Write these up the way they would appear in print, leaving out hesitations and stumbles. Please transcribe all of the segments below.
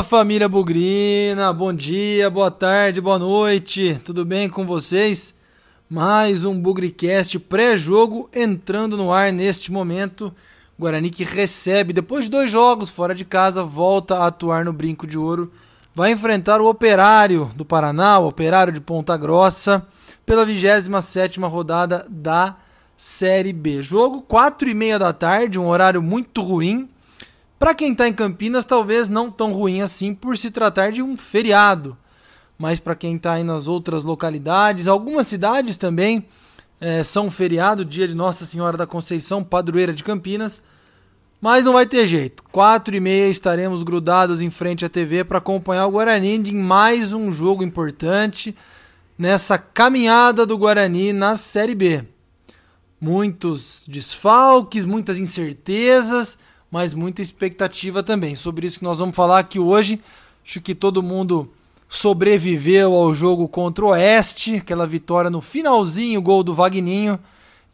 Fala, família bugrina, bom dia, boa tarde, boa noite, tudo bem com vocês? Mais um BugriCast pré-jogo entrando no ar neste momento. Guarani que recebe, depois de 2 jogos fora de casa, volta a atuar no Brinco de Ouro. Vai enfrentar o Operário do Paraná, o Operário de Ponta Grossa, pela 27ª rodada da Série B. Jogo 4h30 da tarde, um horário muito ruim. Para quem está em Campinas, talvez não tão ruim assim por se tratar de um feriado. Mas para quem está aí nas outras localidades, algumas cidades também são feriado, dia de Nossa Senhora da Conceição, padroeira de Campinas. Mas não vai ter jeito, 4h30 estaremos grudados em frente à TV para acompanhar o Guarani em mais um jogo importante nessa caminhada do Guarani na Série B. Muitos desfalques, muitas incertezas, mas muita expectativa também. Sobre isso que nós vamos falar aqui hoje. Acho que todo mundo sobreviveu ao jogo contra o Oeste, aquela vitória no finalzinho, gol do Vagninho.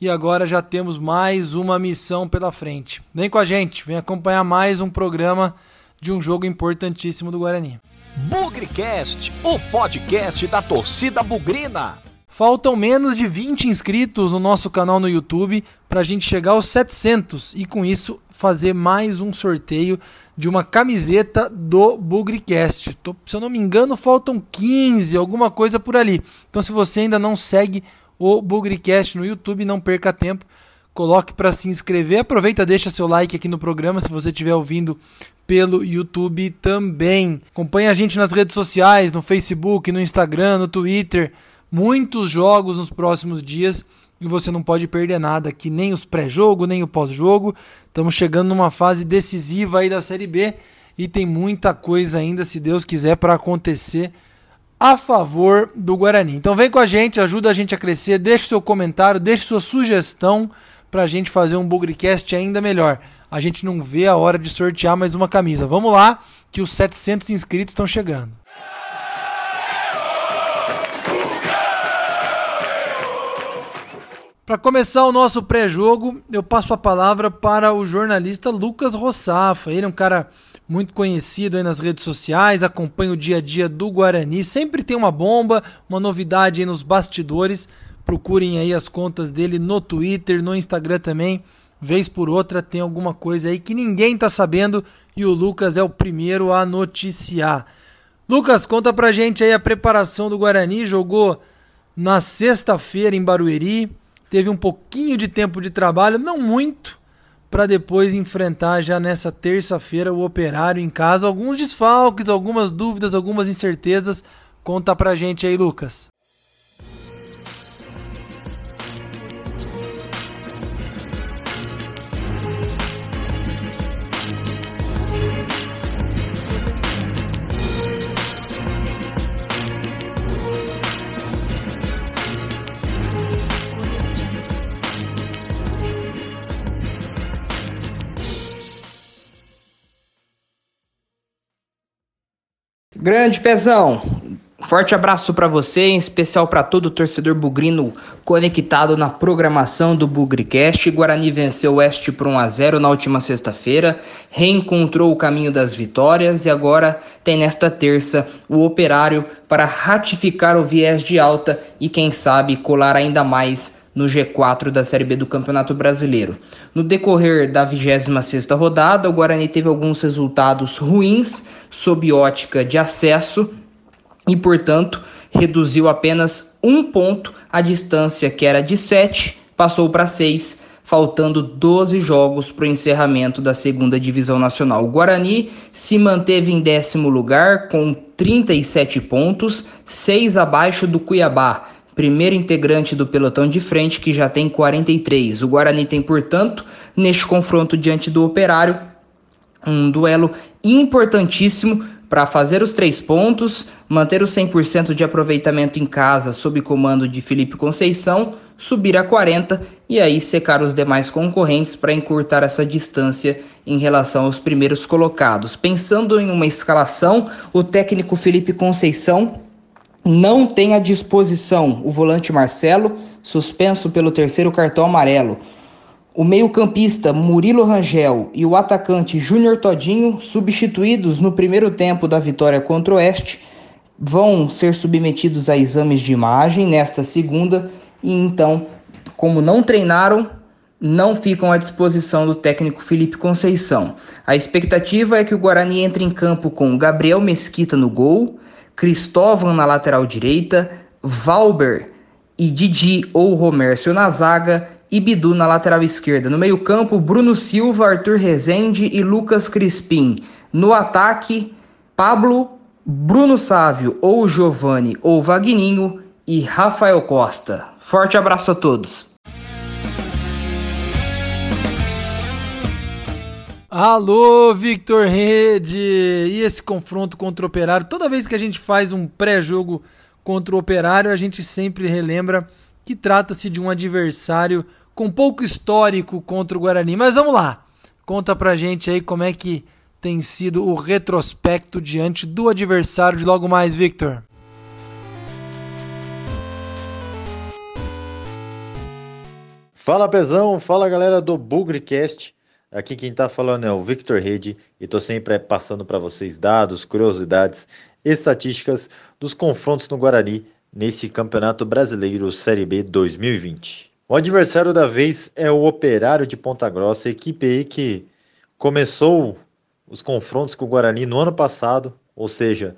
E agora já temos mais uma missão pela frente. Vem com a gente, vem acompanhar mais um programa de um jogo importantíssimo do Guarani. BugriCast, o podcast da torcida bugrina. Faltam menos de 20 inscritos no nosso canal no YouTube para a gente chegar aos 700 e com isso fazer mais um sorteio de uma camiseta do BugriCast. Se eu não me engano, faltam 15, alguma coisa por ali. Então se você ainda não segue o BugriCast no YouTube, não perca tempo, coloque para se inscrever, aproveita, deixa seu like aqui no programa se você estiver ouvindo pelo YouTube também. Acompanhe a gente nas redes sociais, no Facebook, no Instagram, no Twitter, muitos jogos nos próximos dias e você não pode perder nada aqui, nem os pré-jogo, nem o pós-jogo. Estamos chegando numa fase decisiva aí da Série B e tem muita coisa ainda, se Deus quiser, para acontecer a favor do Guarani. Então vem com a gente, ajuda a gente a crescer, deixa seu comentário, deixa sua sugestão para a gente fazer um BugriCast ainda melhor. A gente não vê a hora de sortear mais uma camisa. Vamos lá, que os 700 inscritos estão chegando. Para começar o nosso pré-jogo, eu passo a palavra para o jornalista Lucas Roçafa. Ele é um cara muito conhecido aí nas redes sociais, acompanha o dia a dia do Guarani, sempre tem uma bomba, uma novidade aí nos bastidores. Procurem aí as contas dele no Twitter, no Instagram também. Vez por outra tem alguma coisa aí que ninguém tá sabendo e o Lucas é o primeiro a noticiar. Lucas, conta pra gente aí a preparação do Guarani. Jogou na sexta-feira em Barueri. Teve um pouquinho de tempo de trabalho, não muito, para depois enfrentar já nessa terça-feira o Operário em casa. Alguns desfalques, algumas dúvidas, algumas incertezas. Conta pra gente aí, Lucas. Grande Pezão, forte abraço para você, em especial para todo torcedor bugrino conectado na programação do BugriCast. Guarani venceu o Oeste por 1-0 na última sexta-feira, reencontrou o caminho das vitórias e agora tem nesta terça o Operário para ratificar o viés de alta e quem sabe colar ainda mais no G4 da Série B do Campeonato Brasileiro. No decorrer da 26ª rodada, o Guarani teve alguns resultados ruins sob ótica de acesso e, portanto, reduziu apenas 1 ponto a distância que era de 7, passou para 6, faltando 12 jogos para o encerramento da 2ª Divisão Nacional. O Guarani se manteve em 10º lugar com 37 pontos, 6 abaixo do Cuiabá, primeiro integrante do pelotão de frente, que já tem 43. O Guarani tem, portanto, neste confronto diante do Operário, um duelo importantíssimo para fazer os 3 pontos, manter o 100% de aproveitamento em casa sob comando de Felipe Conceição, subir a 40 e aí secar os demais concorrentes para encurtar essa distância em relação aos primeiros colocados. Pensando em uma escalação, o técnico Felipe Conceição não tem à disposição o volante Marcelo, suspenso pelo 3º cartão amarelo. O meio-campista Murilo Rangel e o atacante Júnior Todinho, substituídos no primeiro tempo da vitória contra o Oeste, vão ser submetidos a exames de imagem nesta segunda e então, como não treinaram, não ficam à disposição do técnico Felipe Conceição. A expectativa é que o Guarani entre em campo com Gabriel Mesquita no gol, Cristóvão na lateral direita, Valber e Didi ou Romércio na zaga e Bidu na lateral esquerda. No meio campo, Bruno Silva, Arthur Rezende e Lucas Crispim. No ataque, Pablo, Bruno Sávio ou Giovani ou Vagninho e Rafael Costa. Forte abraço a todos. Alô, Victor Rede! E esse confronto contra o Operário? Toda vez que a gente faz um pré-jogo contra o Operário, a gente sempre relembra que trata-se de um adversário com pouco histórico contra o Guarani. Mas vamos lá! Conta pra gente aí como é que tem sido o retrospecto diante do adversário de logo mais, Victor. Fala, Pezão! Fala, galera do BugriCast! Aqui quem está falando é o Victor Rede e estou sempre passando para vocês dados, curiosidades, estatísticas dos confrontos no Guarani nesse Campeonato Brasileiro Série B 2020. O adversário da vez é o Operário de Ponta Grossa, equipe aí que começou os confrontos com o Guarani no ano passado, ou seja,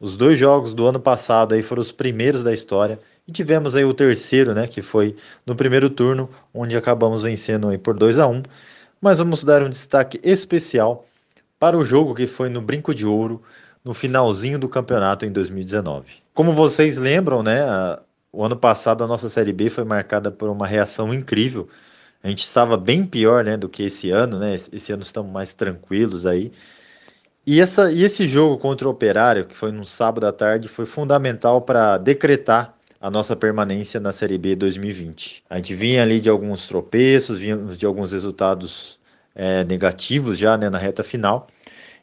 os dois jogos do ano passado aí foram os primeiros da história. E tivemos aí o terceiro, né, que foi no primeiro turno, onde acabamos vencendo aí por 2-1. Mas vamos dar um destaque especial para o jogo que foi no Brinco de Ouro, no finalzinho do campeonato em 2019. Como vocês lembram, né, o ano passado a nossa Série B foi marcada por uma reação incrível. A gente estava bem pior, né, do que esse ano, né? Esse ano estamos mais tranquilos aí. E esse jogo contra o Operário, que foi num sábado à tarde, foi fundamental para decretar a nossa permanência na Série B 2020. A gente vinha ali de alguns tropeços, vinha de alguns resultados negativos já, né, na reta final.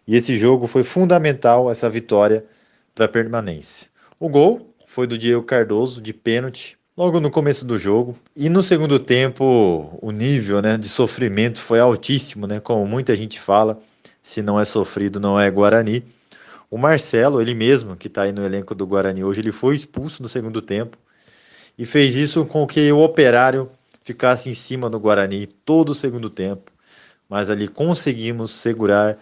E esse jogo foi fundamental, essa vitória, para a permanência. O gol foi do Diego Cardoso, de pênalti, logo no começo do jogo. E no segundo tempo, o nível, né, de sofrimento foi altíssimo, né, como muita gente fala, se não é sofrido, não é Guarani. O Marcelo, ele mesmo, que está aí no elenco do Guarani hoje, ele foi expulso no segundo tempo e fez isso com que o Operário ficasse em cima do Guarani todo o segundo tempo, mas ali conseguimos segurar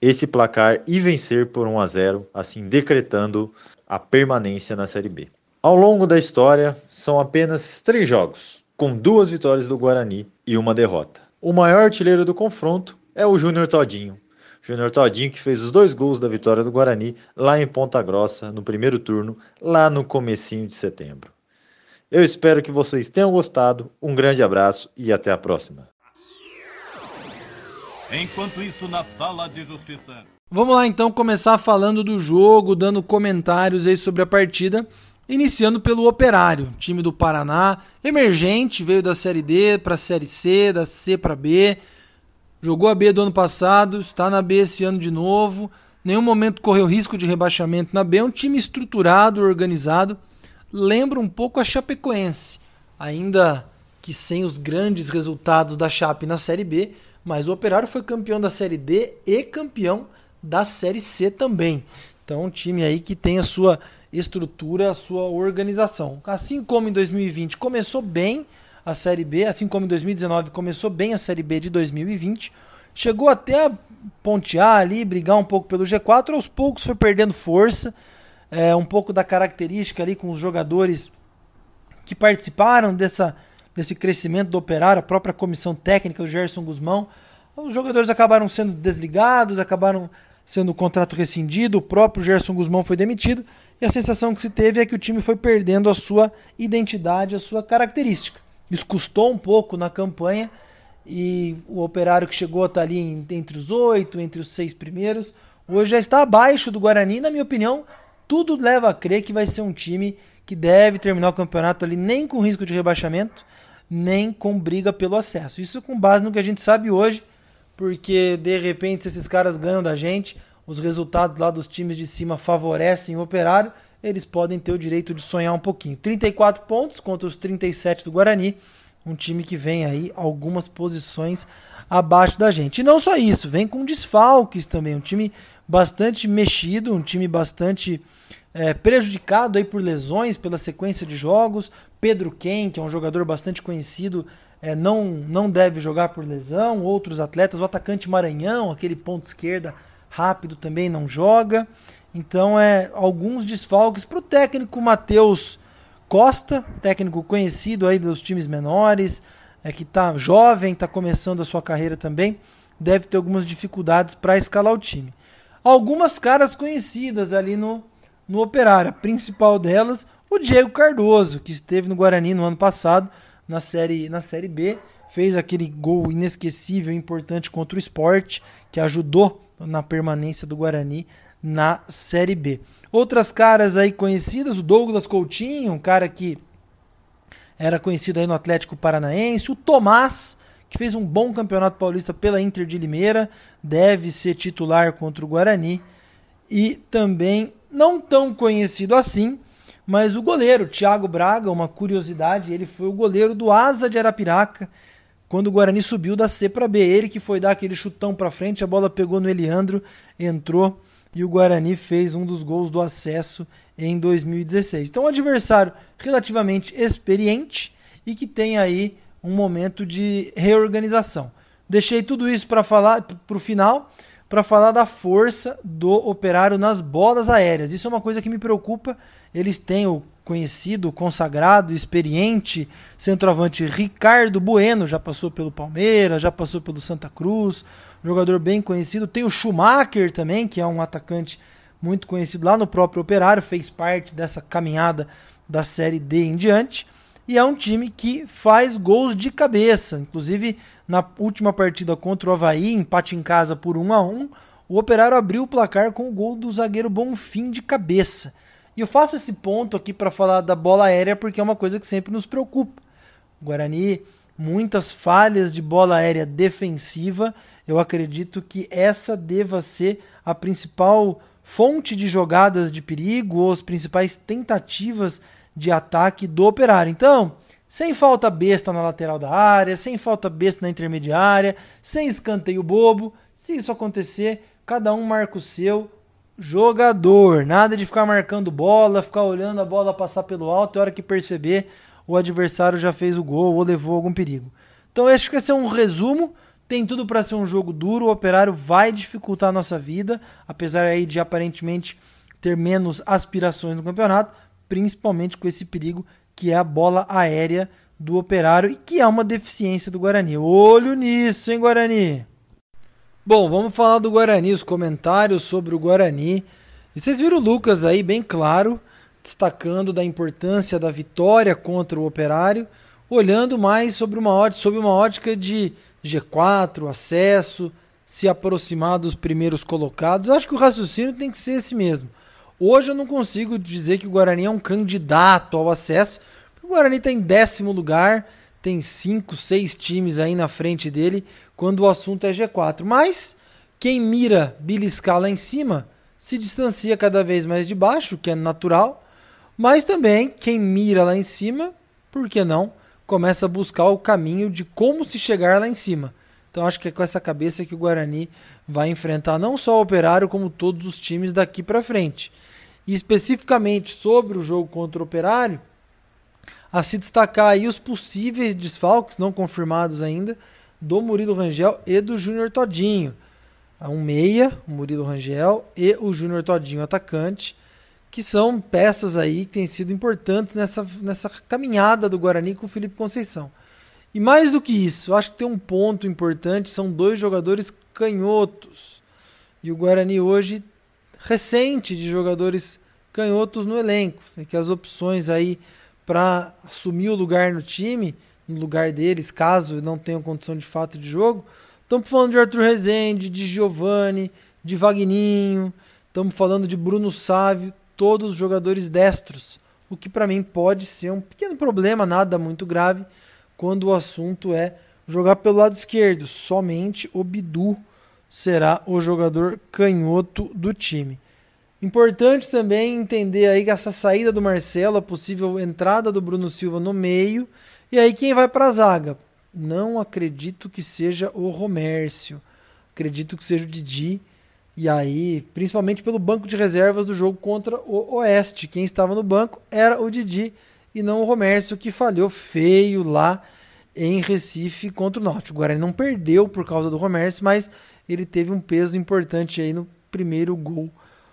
esse placar e vencer por 1-0, assim decretando a permanência na Série B. Ao longo da história, são apenas 3 jogos, com 2 vitórias do Guarani e 1 derrota. O maior artilheiro do confronto é o Júnior Todinho. Júnior Todinho, que fez os 2 gols da vitória do Guarani lá em Ponta Grossa, no primeiro turno, lá no comecinho de setembro. Eu espero que vocês tenham gostado, um grande abraço e até a próxima. Enquanto isso, na Sala de Justiça. Vamos lá então começar falando do jogo, dando comentários aí sobre a partida, iniciando pelo Operário, time do Paraná, emergente, veio da Série D para a Série C, da C para B. Jogou a B do ano passado, está na B esse ano de novo, nenhum momento correu risco de rebaixamento na B, é um time estruturado, organizado, lembra um pouco a Chapecoense, ainda que sem os grandes resultados da Chape na Série B, mas o Operário foi campeão da Série D e campeão da Série C também, então um time aí que tem a sua estrutura, a sua organização, assim como em 2020 começou bem, a Série B, assim como em 2019 começou bem a Série B de 2020, chegou até a pontear ali, brigar um pouco pelo G4, aos poucos foi perdendo força, um pouco da característica ali com os jogadores que participaram desse crescimento do Operário, a própria comissão técnica, o Gerson Guzmão, os jogadores acabaram sendo desligados, acabaram sendo o contrato rescindido, o próprio Gerson Guzmão foi demitido, e a sensação que se teve é que o time foi perdendo a sua identidade, a sua característica. Isso custou um pouco na campanha e o Operário que chegou a estar ali entre os 8, entre os 6 primeiros, hoje já está abaixo do Guarani. Na minha opinião, tudo leva a crer que vai ser um time que deve terminar o campeonato ali nem com risco de rebaixamento, nem com briga pelo acesso. Isso com base no que a gente sabe hoje, porque de repente se esses caras ganham da gente, os resultados lá dos times de cima favorecem o Operário, eles podem ter o direito de sonhar um pouquinho. 34 pontos contra os 37 do Guarani, um time que vem aí algumas posições abaixo da gente. E não só isso, vem com desfalques também, um time bastante mexido, um time bastante prejudicado aí por lesões, pela sequência de jogos. Pedro Ken, que é um jogador bastante conhecido, não deve jogar por lesão, outros atletas, o atacante Maranhão, aquele ponto esquerda rápido também não joga. Então alguns desfalques para o técnico Matheus Costa, técnico conhecido aí dos times menores, que está jovem, está começando a sua carreira também, deve ter algumas dificuldades para escalar o time. Algumas caras conhecidas ali no Operário, a principal delas, o Diego Cardoso, que esteve no Guarani no ano passado, na série B, fez aquele gol inesquecível, importante contra o Sport, que ajudou na permanência do Guarani na Série B. Outras caras aí conhecidas, o Douglas Coutinho, um cara que era conhecido aí no Atlético Paranaense, o Tomás, que fez um bom campeonato paulista pela Inter de Limeira, deve ser titular contra o Guarani, e também não tão conhecido assim, mas o goleiro Thiago Braga, uma curiosidade, ele foi o goleiro do Asa de Arapiraca, quando o Guarani subiu da C para B, ele que foi dar aquele chutão para frente, a bola pegou no Eliandro, entrou, e o Guarani fez um dos gols do acesso em 2016. Então, um adversário relativamente experiente e que tem aí um momento de reorganização. Deixei tudo isso para falar para o final, para falar da força do Operário nas bolas aéreas. Isso é uma coisa que me preocupa. Eles têm o conhecido, consagrado, experiente centroavante Ricardo Bueno, já passou pelo Palmeiras, já passou pelo Santa Cruz, jogador bem conhecido. Tem o Schumacher também, que é um atacante muito conhecido lá no próprio Operário, fez parte dessa caminhada da Série D em diante, e é um time que faz gols de cabeça. Inclusive, na última partida contra o Avaí, empate em casa por 1-1, o Operário abriu o placar com o gol do zagueiro Bonfim de cabeça. E eu faço esse ponto aqui para falar da bola aérea porque é uma coisa que sempre nos preocupa. O Guarani, muitas falhas de bola aérea defensiva. Eu acredito que essa deva ser a principal fonte de jogadas de perigo ou as principais tentativas de ataque do Operário. Então, sem falta besta na lateral da área, sem falta besta na intermediária, sem escanteio bobo. Se isso acontecer, cada um marca o seu jogador, nada de ficar marcando bola, ficar olhando a bola passar pelo alto e a hora que perceber o adversário já fez o gol ou levou algum perigo. Então acho que esse é um resumo, tem tudo para ser um jogo duro, o Operário vai dificultar a nossa vida, apesar aí de aparentemente ter menos aspirações no campeonato, principalmente com esse perigo que é a bola aérea do Operário e que é uma deficiência do Guarani. Olho nisso, hein, Guarani? Bom, vamos falar do Guarani, os comentários sobre o Guarani. E vocês viram o Lucas aí, bem claro, destacando da importância da vitória contra o Operário, olhando mais sobre uma ótica de G4, acesso, se aproximar dos primeiros colocados. Eu acho que o raciocínio tem que ser esse mesmo. Hoje eu não consigo dizer que o Guarani é um candidato ao acesso, porque o Guarani está em 10º lugar, tem 5, 6 times aí na frente dele, quando o assunto é G4, mas quem mira beliscar lá em cima se distancia cada vez mais de baixo, que é natural, mas também quem mira lá em cima, por que não, começa a buscar o caminho de como se chegar lá em cima. Então acho que é com essa cabeça que o Guarani vai enfrentar não só o Operário, como todos os times daqui para frente. E especificamente sobre o jogo contra o Operário, a se destacar aí os possíveis desfalques, não confirmados ainda, do Murilo Rangel e do Júnior Todinho. Um meia, o Murilo Rangel, e o Júnior Todinho, atacante, que são peças aí que têm sido importantes nessa caminhada do Guarani com o Felipe Conceição. E mais do que isso, eu acho que tem um ponto importante, são 2 jogadores canhotos. E o Guarani hoje recente de jogadores canhotos no elenco, é que as opções aí para assumir o lugar no time, no lugar deles, caso não tenham condição de fato de jogo, estamos falando de Arthur Rezende, de Giovanni, de Vagninho, estamos falando de Bruno Sávio, todos jogadores destros, o que para mim pode ser um pequeno problema, nada muito grave, quando o assunto é jogar pelo lado esquerdo. Somente o Bidu será o jogador canhoto do time. Importante também entender aí que essa saída do Marcelo, a possível entrada do Bruno Silva no meio, e aí quem vai para a zaga? Não acredito que seja o Romércio, acredito que seja o Didi, e aí, principalmente pelo banco de reservas do jogo contra o Oeste, quem estava no banco era o Didi e não o Romércio, que falhou feio lá em Recife contra o Náutico. O Guarani não perdeu por causa do Romércio, mas ele teve um peso importante aí no primeiro gol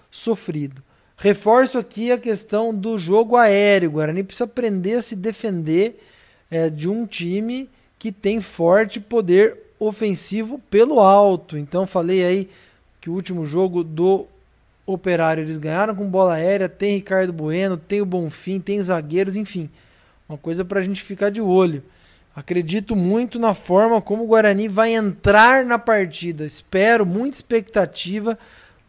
sofrido. Reforço aqui a questão do jogo aéreo. O Guarani precisa aprender a se defender de um time que tem forte poder ofensivo pelo alto. Então falei aí que o último jogo do Operário eles ganharam com bola aérea, tem Ricardo Bueno, tem o Bonfim, tem zagueiros, enfim, uma coisa para a gente ficar de olho. Acredito muito na forma como o Guarani vai entrar na partida. Espero, muita expectativa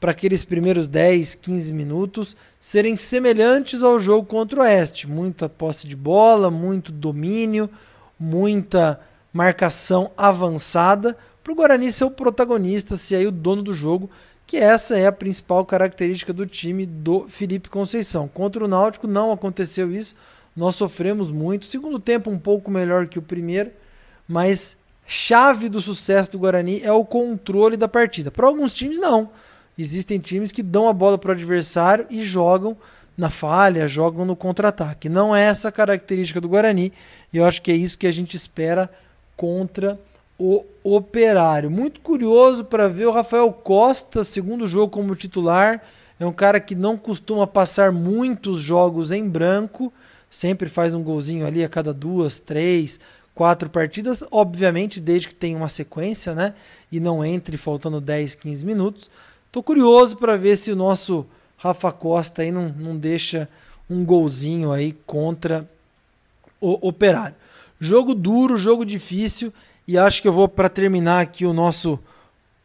para aqueles primeiros 10, 15 minutos serem semelhantes ao jogo contra o Oeste. Muita posse de bola, muito domínio, muita marcação avançada para o Guarani ser o protagonista, ser aí o dono do jogo, que essa é a principal característica do time do Felipe Conceição. Contra o Náutico não aconteceu isso. Nós sofremos muito, segundo tempo um pouco melhor que o primeiro, mas chave do sucesso do Guarani é o controle da partida. Para alguns times não, existem times que dão a bola para o adversário e jogam na falha, jogam no contra-ataque. Não é essa a característica do Guarani e eu acho que é isso que a gente espera contra o Operário. Muito curioso para ver o Rafael Costa, segundo jogo como titular, é um cara que não costuma passar muitos jogos em branco, sempre faz um golzinho ali a cada 2, 3, 4 partidas, obviamente desde que tenha uma sequência, né? E não entre faltando 10, 15 minutos. Tô curioso para ver se o nosso Rafa Costa aí não deixa um golzinho aí contra o Operário. Jogo duro, jogo difícil, e acho que eu vou, para terminar aqui o nosso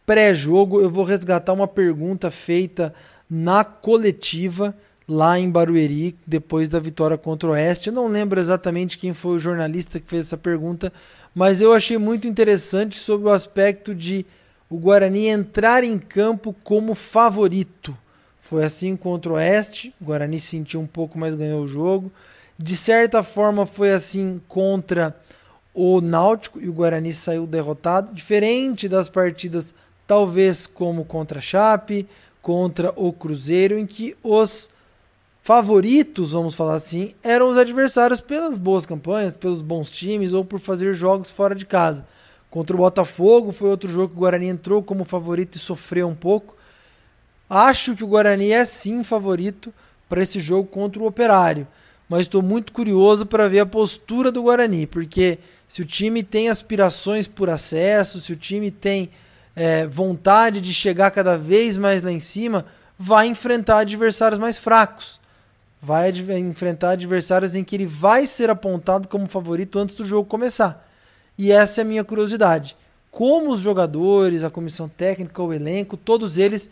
pré-jogo, eu vou resgatar uma pergunta feita na coletiva lá em Barueri, depois da vitória contra o Oeste. Eu não lembro exatamente quem foi o jornalista que fez essa pergunta, mas eu achei muito interessante sobre o aspecto de o Guarani entrar em campo como favorito. Foi assim contra o Oeste, o Guarani sentiu um pouco, mas ganhou o jogo. De certa forma foi assim contra o Náutico e o Guarani saiu derrotado, diferente das partidas talvez como contra a Chape, contra o Cruzeiro, em que os favoritos, vamos falar assim, eram os adversários pelas boas campanhas, pelos bons times ou por fazer jogos fora de casa. Contra o Botafogo foi outro jogo que o Guarani entrou como favorito e sofreu um pouco. Acho que o Guarani é sim favorito para esse jogo contra o Operário, mas estou muito curioso para ver a postura do Guarani, porque se o time tem aspirações por acesso, se o time tem vontade de chegar cada vez mais lá em cima, vai enfrentar adversários mais fracos. Vai enfrentar adversários em que ele vai ser apontado como favorito antes do jogo começar. E essa é a minha curiosidade. Como os jogadores, a comissão técnica, o elenco, todos eles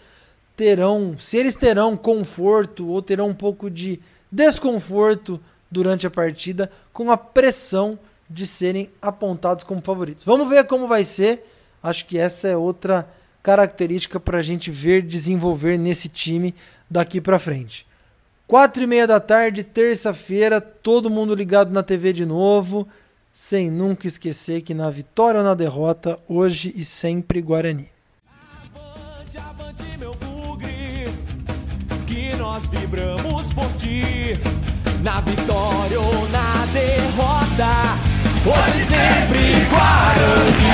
terão, se eles terão conforto ou terão um pouco de desconforto durante a partida com a pressão de serem apontados como favoritos. Vamos ver como vai ser. Acho que essa é outra característica para a gente ver desenvolver nesse time daqui para frente. 4:30 da tarde, terça-feira, todo mundo ligado na TV de novo, sem nunca esquecer que na vitória ou na derrota, hoje e sempre Guarani. Avante, avante meu bugre, que nós vibramos por ti, na vitória ou na derrota, hoje e sempre Guarani.